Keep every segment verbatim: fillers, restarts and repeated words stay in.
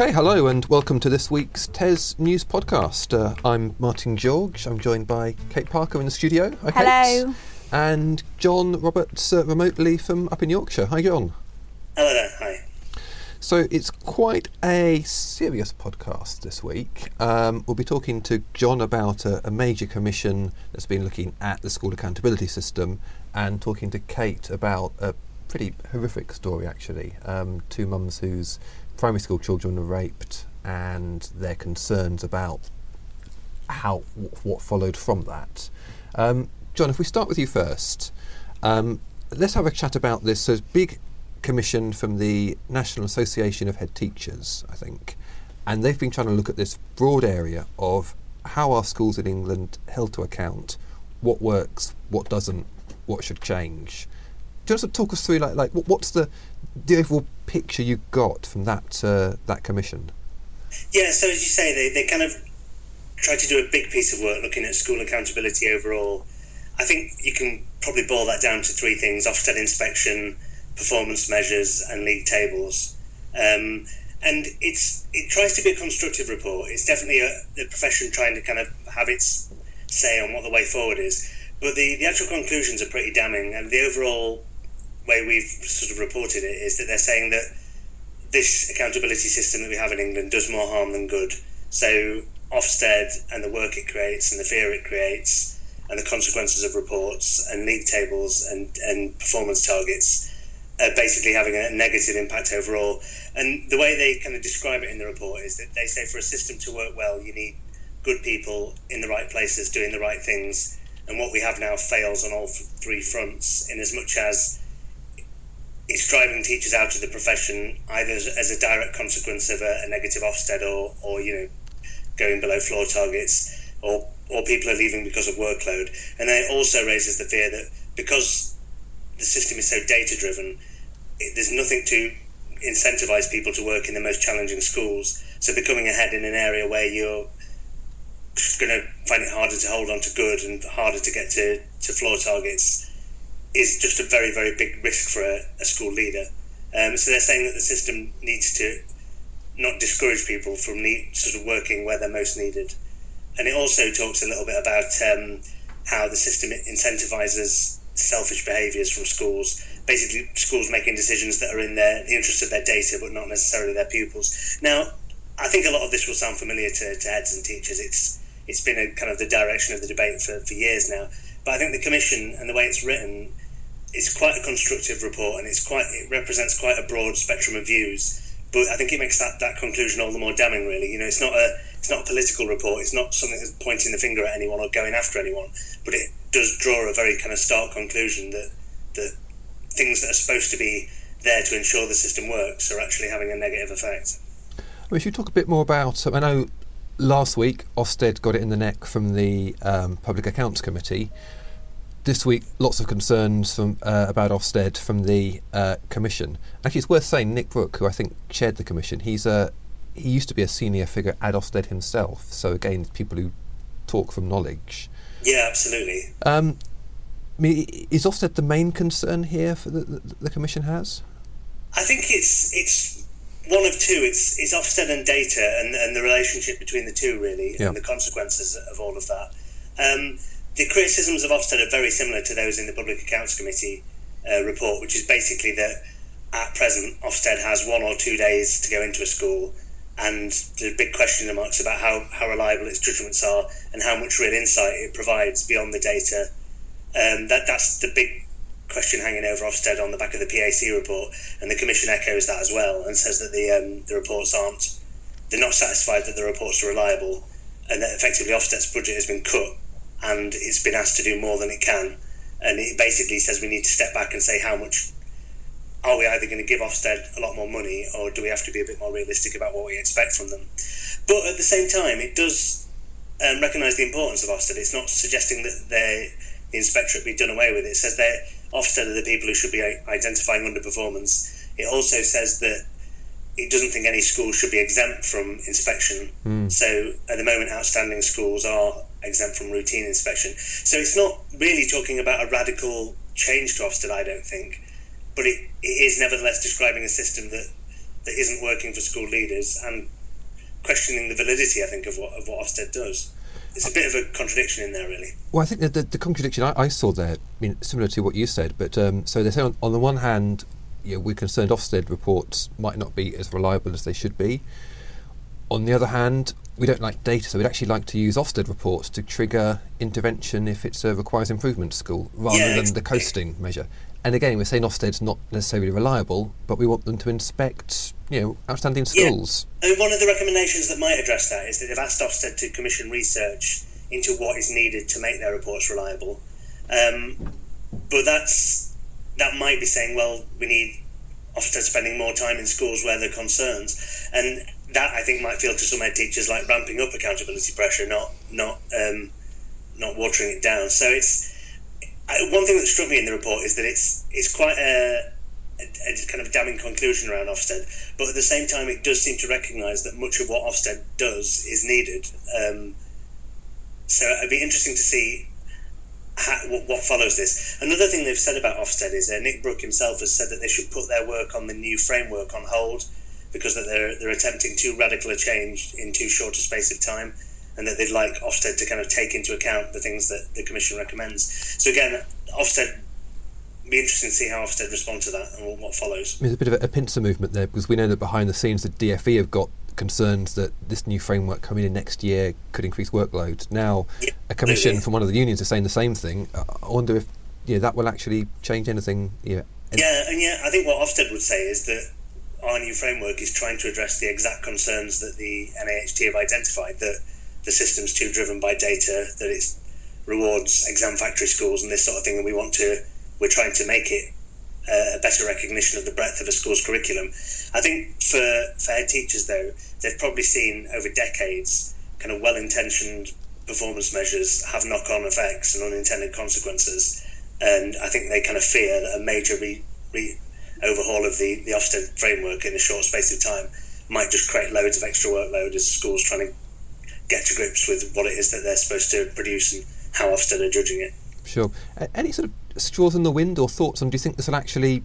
Okay, hello and welcome to this week's Tes News Podcast. Uh, I'm Martin George. I'm joined by Kate Parker in the studio. Hi, hello. Kate. And John Roberts uh, remotely from up in Yorkshire. Hi, John. Hello there. Hi. So it's quite a serious podcast this week. Um, we'll be talking to John about a, a major commission that's been looking at the school accountability system, and talking to Kate about a pretty horrific story, actually. Um, two mums whose primary school children were raped, and their concerns about how what followed from that. Um, John, if we start with you first, um, let's have a chat about this. So, big commission from the National Association of Head Teachers, I think, and they've been trying to look at this broad area of how are schools in England held to account, what works, what doesn't, what should change. Do you want to talk us through, like, like what's the the overall picture you got from that uh, that commission? Yeah, so as you say, they, they kind of tried to do a big piece of work looking at school accountability overall. I think you can probably boil that down to three things: Ofsted inspection, performance measures and league tables. Um, and it's it tries to be a constructive report. It's definitely a, the profession trying to kind of have its say on what the way forward is. But the, the actual conclusions are pretty damning, and the overall way we've sort of reported it is that they're saying that this accountability system that we have in England does more harm than good. So Ofsted and the work it creates and the fear it creates and the consequences of reports and league tables and, and performance targets are basically having a negative impact overall. And the way they kind of describe it in the report is that they say for a system to work well, you need good people in the right places doing the right things. And what we have now fails on all three fronts, in as much as it's driving teachers out of the profession, either as a direct consequence of a, a negative Ofsted or, or, you know, going below floor targets, or, or people are leaving because of workload. And then it also raises the fear that because the system is so data-driven, it, there's nothing to incentivise people to work in the most challenging schools. So becoming ahead in an area where you're going to find it harder to hold on to good and harder to get to, to floor targets is just a very, very big risk for a, a school leader. Um, so they're saying that the system needs to not discourage people from need, sort of working where they're most needed. And it also talks a little bit about um, how the system incentivises selfish behaviours from schools, basically schools making decisions that are in their the interest of their data but not necessarily their pupils. Now, I think a lot of this will sound familiar to, to heads and teachers. It's It's been a kind of the direction of the debate for, for years now. But I think the commission and the way it's written, it's quite a constructive report, and it's quite it represents quite a broad spectrum of views. But I think it makes that, that conclusion all the more damning, really. You know, it's not a it's not a political report. It's not something that's pointing the finger at anyone or going after anyone. But it does draw a very kind of stark conclusion that that things that are supposed to be there to ensure the system works are actually having a negative effect. Well, if you talk a bit more about, I know last week Ofsted got it in the neck from the um, Public Accounts Committee. This week, lots of concerns from, uh, about Ofsted from the uh, Commission. Actually, it's worth saying Nick Brook, who I think chaired the Commission, he's a, he used to be a senior figure at Ofsted himself. So again, people who talk from knowledge. Yeah, absolutely. Um, I mean, is Ofsted the main concern here for the, the, the Commission has? I think it's it's one of two. It's it's Ofsted and data, and, and the relationship between the two, really, yeah, and the consequences of all of that. Um, The criticisms of Ofsted are very similar to those in the Public Accounts Committee uh, report, which is basically that at present Ofsted has one or two days to go into a school, and there's big question marks about how, how reliable its judgments are and how much real insight it provides beyond the data. Um, that that's the big question hanging over Ofsted on the back of the P A C report, and the Commission echoes that as well and says that the um, the reports aren't, they're not satisfied that the reports are reliable, and that effectively Ofsted's budget has been cut and it's been asked to do more than it can. And it basically says we need to step back and say how much are we either going to give Ofsted a lot more money, or do we have to be a bit more realistic about what we expect from them? But at the same time, it does um, recognise the importance of Ofsted. It's not suggesting that the inspectorate be done away with. It says that Ofsted are the people who should be identifying underperformance. It also says that it doesn't think any school should be exempt from inspection. Mm. So at the moment, outstanding schools are exempt from routine inspection. So it's not really talking about a radical change to Ofsted, I don't think, but it, it is nevertheless describing a system that, that isn't working for school leaders, and questioning the validity, I think, of what, of what Ofsted does. It's a bit of a contradiction in there, really. Well, I think the, the, the contradiction I, I saw there, I mean, similar to what you said, but um, so they say on, on the one hand, you know, we're concerned Ofsted reports might not be as reliable as they should be. On the other hand, we don't like data, so we'd actually like to use Ofsted reports to trigger intervention if it uh, requires improvement to school, rather yeah, than the coasting measure. And again, we're saying Ofsted's not necessarily reliable, but we want them to inspect, you know, outstanding schools. Yeah. I mean, one of the recommendations that might address that is that they've asked Ofsted to commission research into what is needed to make their reports reliable. Um, but that's that might be saying, well, we need Ofsted spending more time in schools where there are concerns. And that, I think, might feel to some head teachers like ramping up accountability pressure, not not um, not watering it down. So it's one thing that struck me in the report is that it's it's quite a, a, a kind of damning conclusion around Ofsted, but at the same time, it does seem to recognise that much of what Ofsted does is needed. Um, so it'd be interesting to see how, what, what follows this. Another thing they've said about Ofsted is uh, Nick Brook himself has said that they should put their work on the new framework on hold, because that they're they're attempting too radical a change in too short a space of time, and that they'd like Ofsted to kind of take into account the things that the Commission recommends. So again, Ofsted, it'd be interesting to see how Ofsted respond to that and what follows. I mean, there's a bit of a, a pincer movement there, because we know that behind the scenes the D F E have got concerns that this new framework coming in next year could increase workload. Now, yeah, a commission yeah. from one of the unions is saying the same thing. I wonder if you know, that will actually change anything. Yeah, yeah, and yeah, I think what Ofsted would say is that our new framework is trying to address the exact concerns that the N A H T have identified, that the system's too driven by data, that it rewards exam factory schools and this sort of thing, and we want to, we're trying to make it a better recognition of the breadth of a school's curriculum. I think for, for head teachers, though, they've probably seen over decades kind of well-intentioned performance measures have knock-on effects and unintended consequences, and I think they kind of fear that a major re, re overhaul of the, the Ofsted framework in a short space of time might just create loads of extra workload as schools trying to get to grips with what it is that they're supposed to produce and how Ofsted are judging it. Sure. Any sort of straws in the wind or thoughts on, do you think this will actually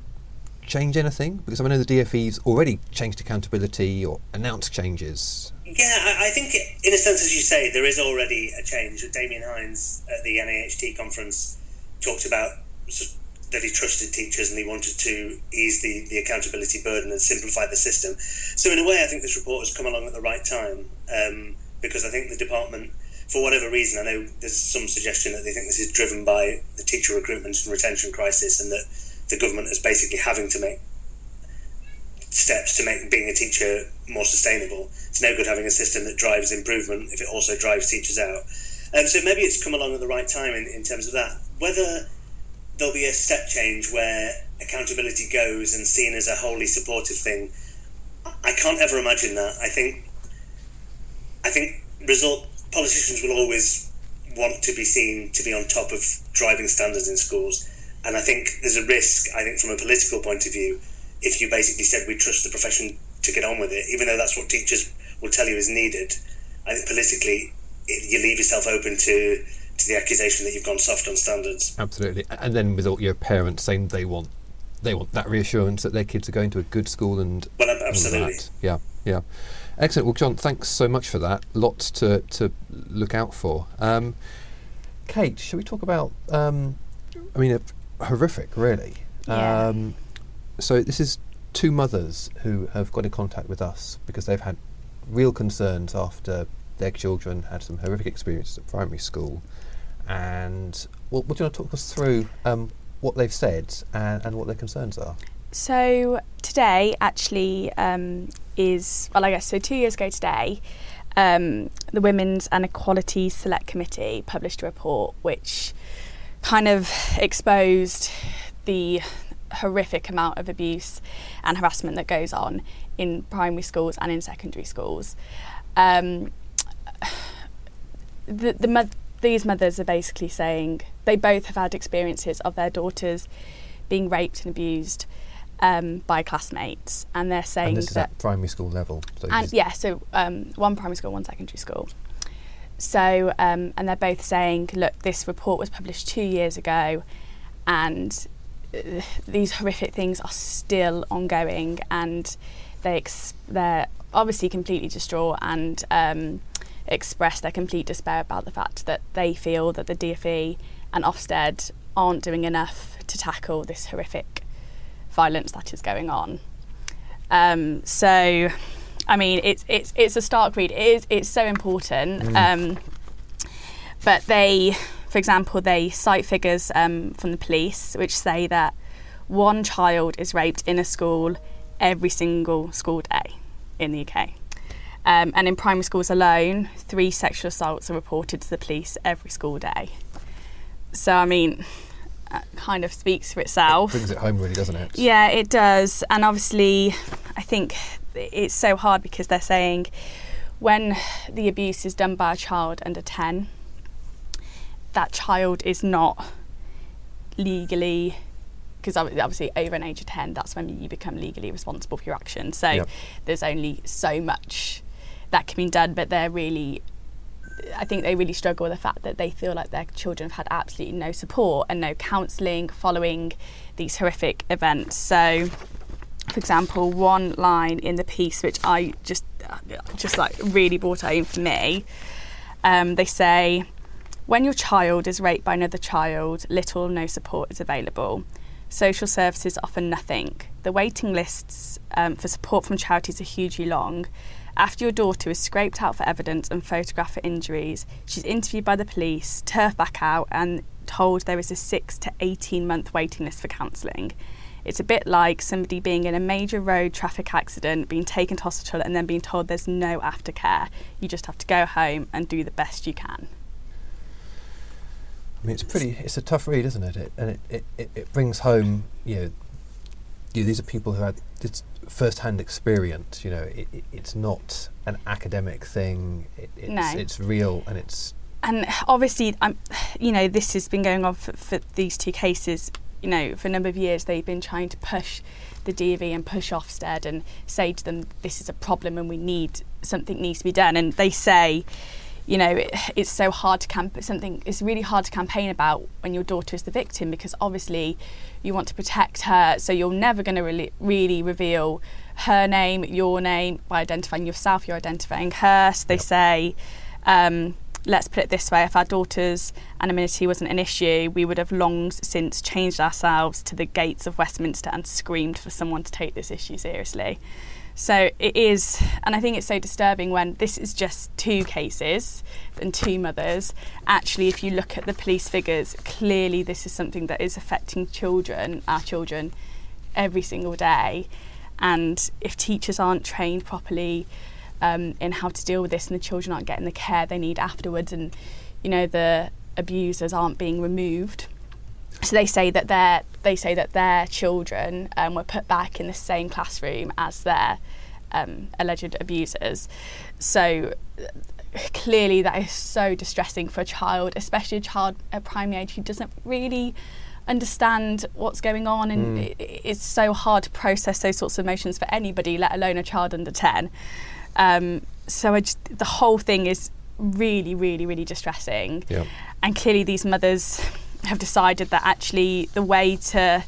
change anything? Because I know the D F E's already changed accountability or announced changes. Yeah, I, I think it, in a sense, as you say, there is already a change. Damian Hinds at the N A H T conference talked about sort of that he trusted teachers and he wanted to ease the, the accountability burden and simplify the system. So in a way, I think this report has come along at the right time, um, because I think the department, for whatever reason, I know there's some suggestion that they think this is driven by the teacher recruitment and retention crisis, and that the government is basically having to make steps to make being a teacher more sustainable. It's no good having a system that drives improvement if it also drives teachers out. Um, so maybe it's come along at the right time in, in terms of that. Whether there'll be a step change where accountability goes and seen as a wholly supportive thing, I can't ever imagine that. I think I think result politicians will always want to be seen to be on top of driving standards in schools, and I think there's a risk, I think, from a political point of view, if you basically said we trust the profession to get on with it, even though that's what teachers will tell you is needed, I think politically it, you leave yourself open to to the accusation that you've gone soft on standards. Absolutely. And then with all your parents saying they want they want that reassurance that their kids are going to a good school and well, absolutely. That. Yeah, yeah. Excellent. Well, John, thanks so much for that. Lots to, to look out for. Um, Kate, shall we talk about, um, I mean, a, horrific, really. Yeah. Um, so this is two mothers who have got in contact with us because they've had real concerns after their children had some horrific experiences at primary school. And well, would you want to talk us through um, what they've said and, and what their concerns are? So today actually um, is, well I guess, so two years ago today, um, the Women's and Equality Select Committee published a report which kind of exposed the horrific amount of abuse and harassment that goes on in primary schools and in secondary schools. Um, the, the mo- these mothers are basically saying they both have had experiences of their daughters being raped and abused Um, by classmates, and they're saying and this is that at primary school level. So and yeah, so um, one primary school, one secondary school. So um, and they're both saying, look, this report was published two years ago, and uh, these horrific things are still ongoing, and they ex- they're obviously completely distraught and um, express their complete despair about the fact that they feel that the D F E and Ofsted aren't doing enough to tackle this horrific violence that is going on. Um, so, I mean, it's it's it's a stark read. It is it's so important. Mm. Um, but they, for example, they cite figures um, from the police which say that one child is raped in a school every single school day in the U K. Um, and in primary schools alone, three sexual assaults are reported to the police every school day. So, I mean, that kind of speaks for itself. It brings it home, really, doesn't it? Yeah, it does. And obviously, I think it's so hard because they're saying when the abuse is done by a child under ten, that child is not legally... because obviously over an age of ten, that's when you become legally responsible for your actions. So yep. There's only so much that can be done, but they're really, I think they really struggle with the fact that they feel like their children have had absolutely no support and no counselling following these horrific events. So, for example, one line in the piece, which I just, just like really brought home for me, um, they say, when your child is raped by another child, little or no support is available. Social services offer nothing. The waiting lists um, for support from charities are hugely long. After your daughter is scraped out for evidence and photographed for injuries, she's interviewed by the police, turfed back out and told there is a six to eighteen month waiting list for counselling. It's a bit like somebody being in a major road traffic accident, being taken to hospital and then being told there's no aftercare. You just have to go home and do the best you can. I mean, it's pretty. It's a tough read, isn't it? it and it, it, it brings home, you know, you know, these are people who had this first-hand experience. You know, it, it, it's not an academic thing. It, it's, no. It's real, and it's. And obviously, I'm. You know, this has been going on for, for these two cases. You know, for a number of years, they've been trying to push the D V and push Ofsted and say to them, "This is a problem, and we need something needs to be done." And they say. You know, it, it's so hard to camp. Something it's really hard to campaign about when your daughter is the victim because obviously you want to protect her. So you're never going to really, really reveal her name, your name by identifying yourself. You're identifying her. So they yep. say, um, let's put it this way: if our daughter's anonymity wasn't an issue, we would have long since changed ourselves to the gates of Westminster and screamed for someone to take this issue seriously. So it is, and I think it's so disturbing when this is just two cases and two mothers. Actually, if you look at the police figures, clearly this is something that is affecting children, our children, every single day. And if teachers aren't trained properly um, in how to deal with this and the children aren't getting the care they need afterwards and, you know, the abusers aren't being removed... So they say that their they say that their children um, were put back in the same classroom as their um, alleged abusers. So clearly that is so distressing for a child, especially a child at primary age who doesn't really understand what's going on, and mm. it, it's so hard to process those sorts of emotions for anybody, let alone a child under ten. Um, so I just, the whole thing is really, really, really distressing. Yeah. And clearly these mothers have decided that actually the way to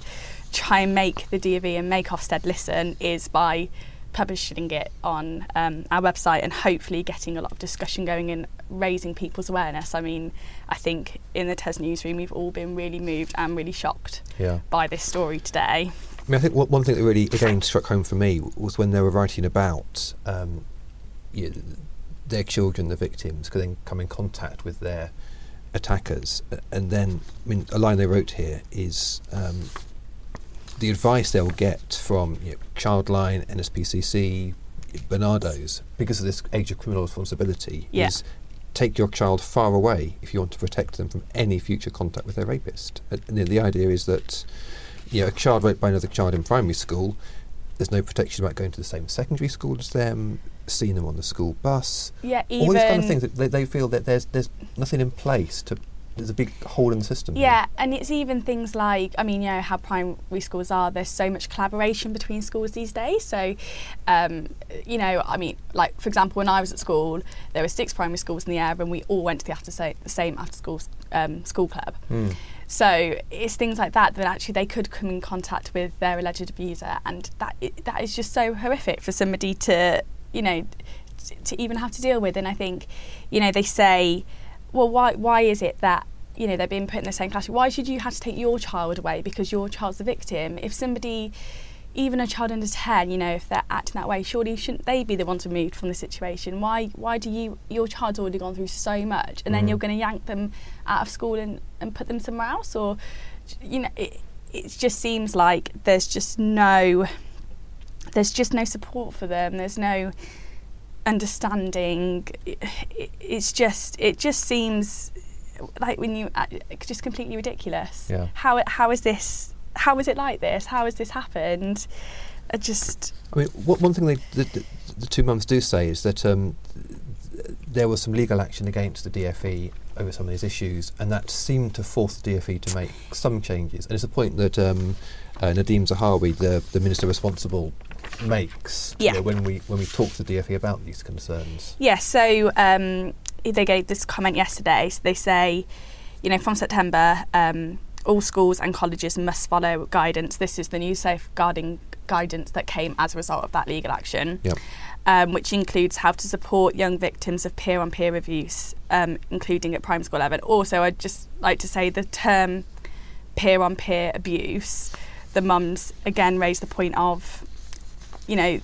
try and make the D V and make Ofsted listen is by publishing it on um, our website and hopefully getting a lot of discussion going and raising people's awareness. I mean, I think in the Tes newsroom we've all been really moved and really shocked yeah. by this story today. I mean, I think one thing that really again struck home for me was when they were writing about um, you know, their children, the victims, could then come in contact with their attackers, and then I mean a line they wrote here is um, the advice they'll get from you know, Childline, N S P C C, Bernardo's because of this age of criminal responsibility yeah. is take your child far away if you want to protect them from any future contact with their rapist. And, and the idea is that you know a child raped by another child in primary school, there's no protection about going to the same secondary school as them, seeing them on the school bus, yeah, even all these kind of things that they, they feel that there's there's nothing in place to there's a big hole in the system. Yeah, there. And it's even things like I mean, you know how primary schools are. There's so much collaboration between schools these days. So, um, you know, I mean, like for example, when I was at school, there were six primary schools in the area, and we all went to the after sa- the same after school um, school club. Mm. So it's things like that that actually they could come in contact with their alleged abuser, and that that is just so horrific for somebody to, you know, to even have to deal with. And I think, you know, they say, well, why why is it that, you know, they're being put in the same class? Why should you have to take your child away because your child's the victim? If somebody, even a child under ten, you know, if they're acting that way, surely shouldn't they be the ones removed from the situation? Why why do you, your child's already gone through so much, and then mm. you're going to yank them out of school and, and put them somewhere else? Or, you know, it, it just seems like there's just no, there's just no support for them. There's no understanding. It, it, it's just, it just seems like when you, just completely ridiculous. Yeah. How How is this? How is it like this? How has this happened? I just... I mean, what, one thing they, the, the two mums do say is that um, there was some legal action against the D F E over some of these issues, and that seemed to force the D F E to make some changes. And it's a point that um, uh, Nadeem Zahawi, the, the minister responsible, makes yeah. you know, when we when we talk to the D F E about these concerns. Yeah, so um, they gave this comment yesterday. So they say, you know, from September... Um, all schools and colleges must follow guidance. This is the new safeguarding guidance that came as a result of that legal action, yep. um, which includes how to support young victims of peer-on-peer abuse, um, including at primary school level. Also, I'd just like to say the term peer-on-peer abuse, the mums, again, raised the point of, you know,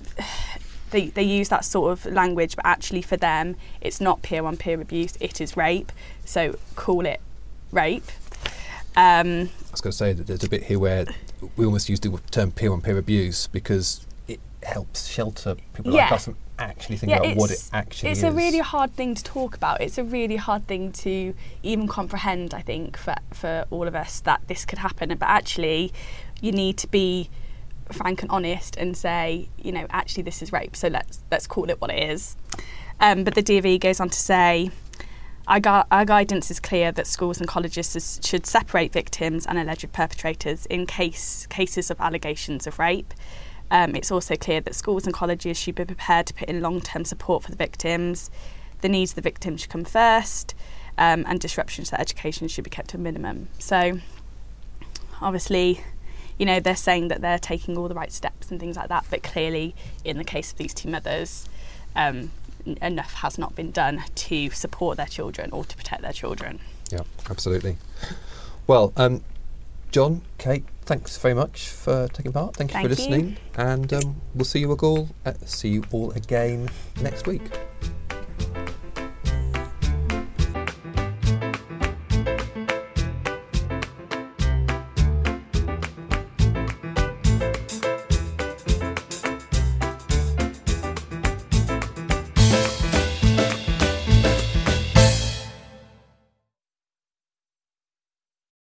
they, they use that sort of language, but actually for them, it's not peer-on-peer abuse, it is rape. So call it rape. Um, I was going to say that there's a bit here where we almost use the term peer-on-peer abuse because it helps shelter people yeah. like us from actually thinking yeah, about what it actually it's is. It's a really hard thing to talk about. It's a really hard thing to even comprehend, I think, for, for all of us, that this could happen. But actually, you need to be frank and honest and say, you know, actually this is rape, so let's, let's call it what it is. Um, but the D V goes on to say... Our, gu- our guidance is clear that schools and colleges is, should separate victims and alleged perpetrators in case cases of allegations of rape. Um, it's also clear that schools and colleges should be prepared to put in long-term support for the victims. The needs of the victims should come first, um, and disruptions to education should be kept to a minimum. So, obviously, you know, they're saying that they're taking all the right steps and things like that, but clearly, in the case of these two mothers... Um, enough has not been done to support their children or to protect their children. Yeah, absolutely. Well, um, John, Kate, thanks very much for taking part. Thank you Thank for listening. You. And um, we'll see you all, uh, see you all again next week.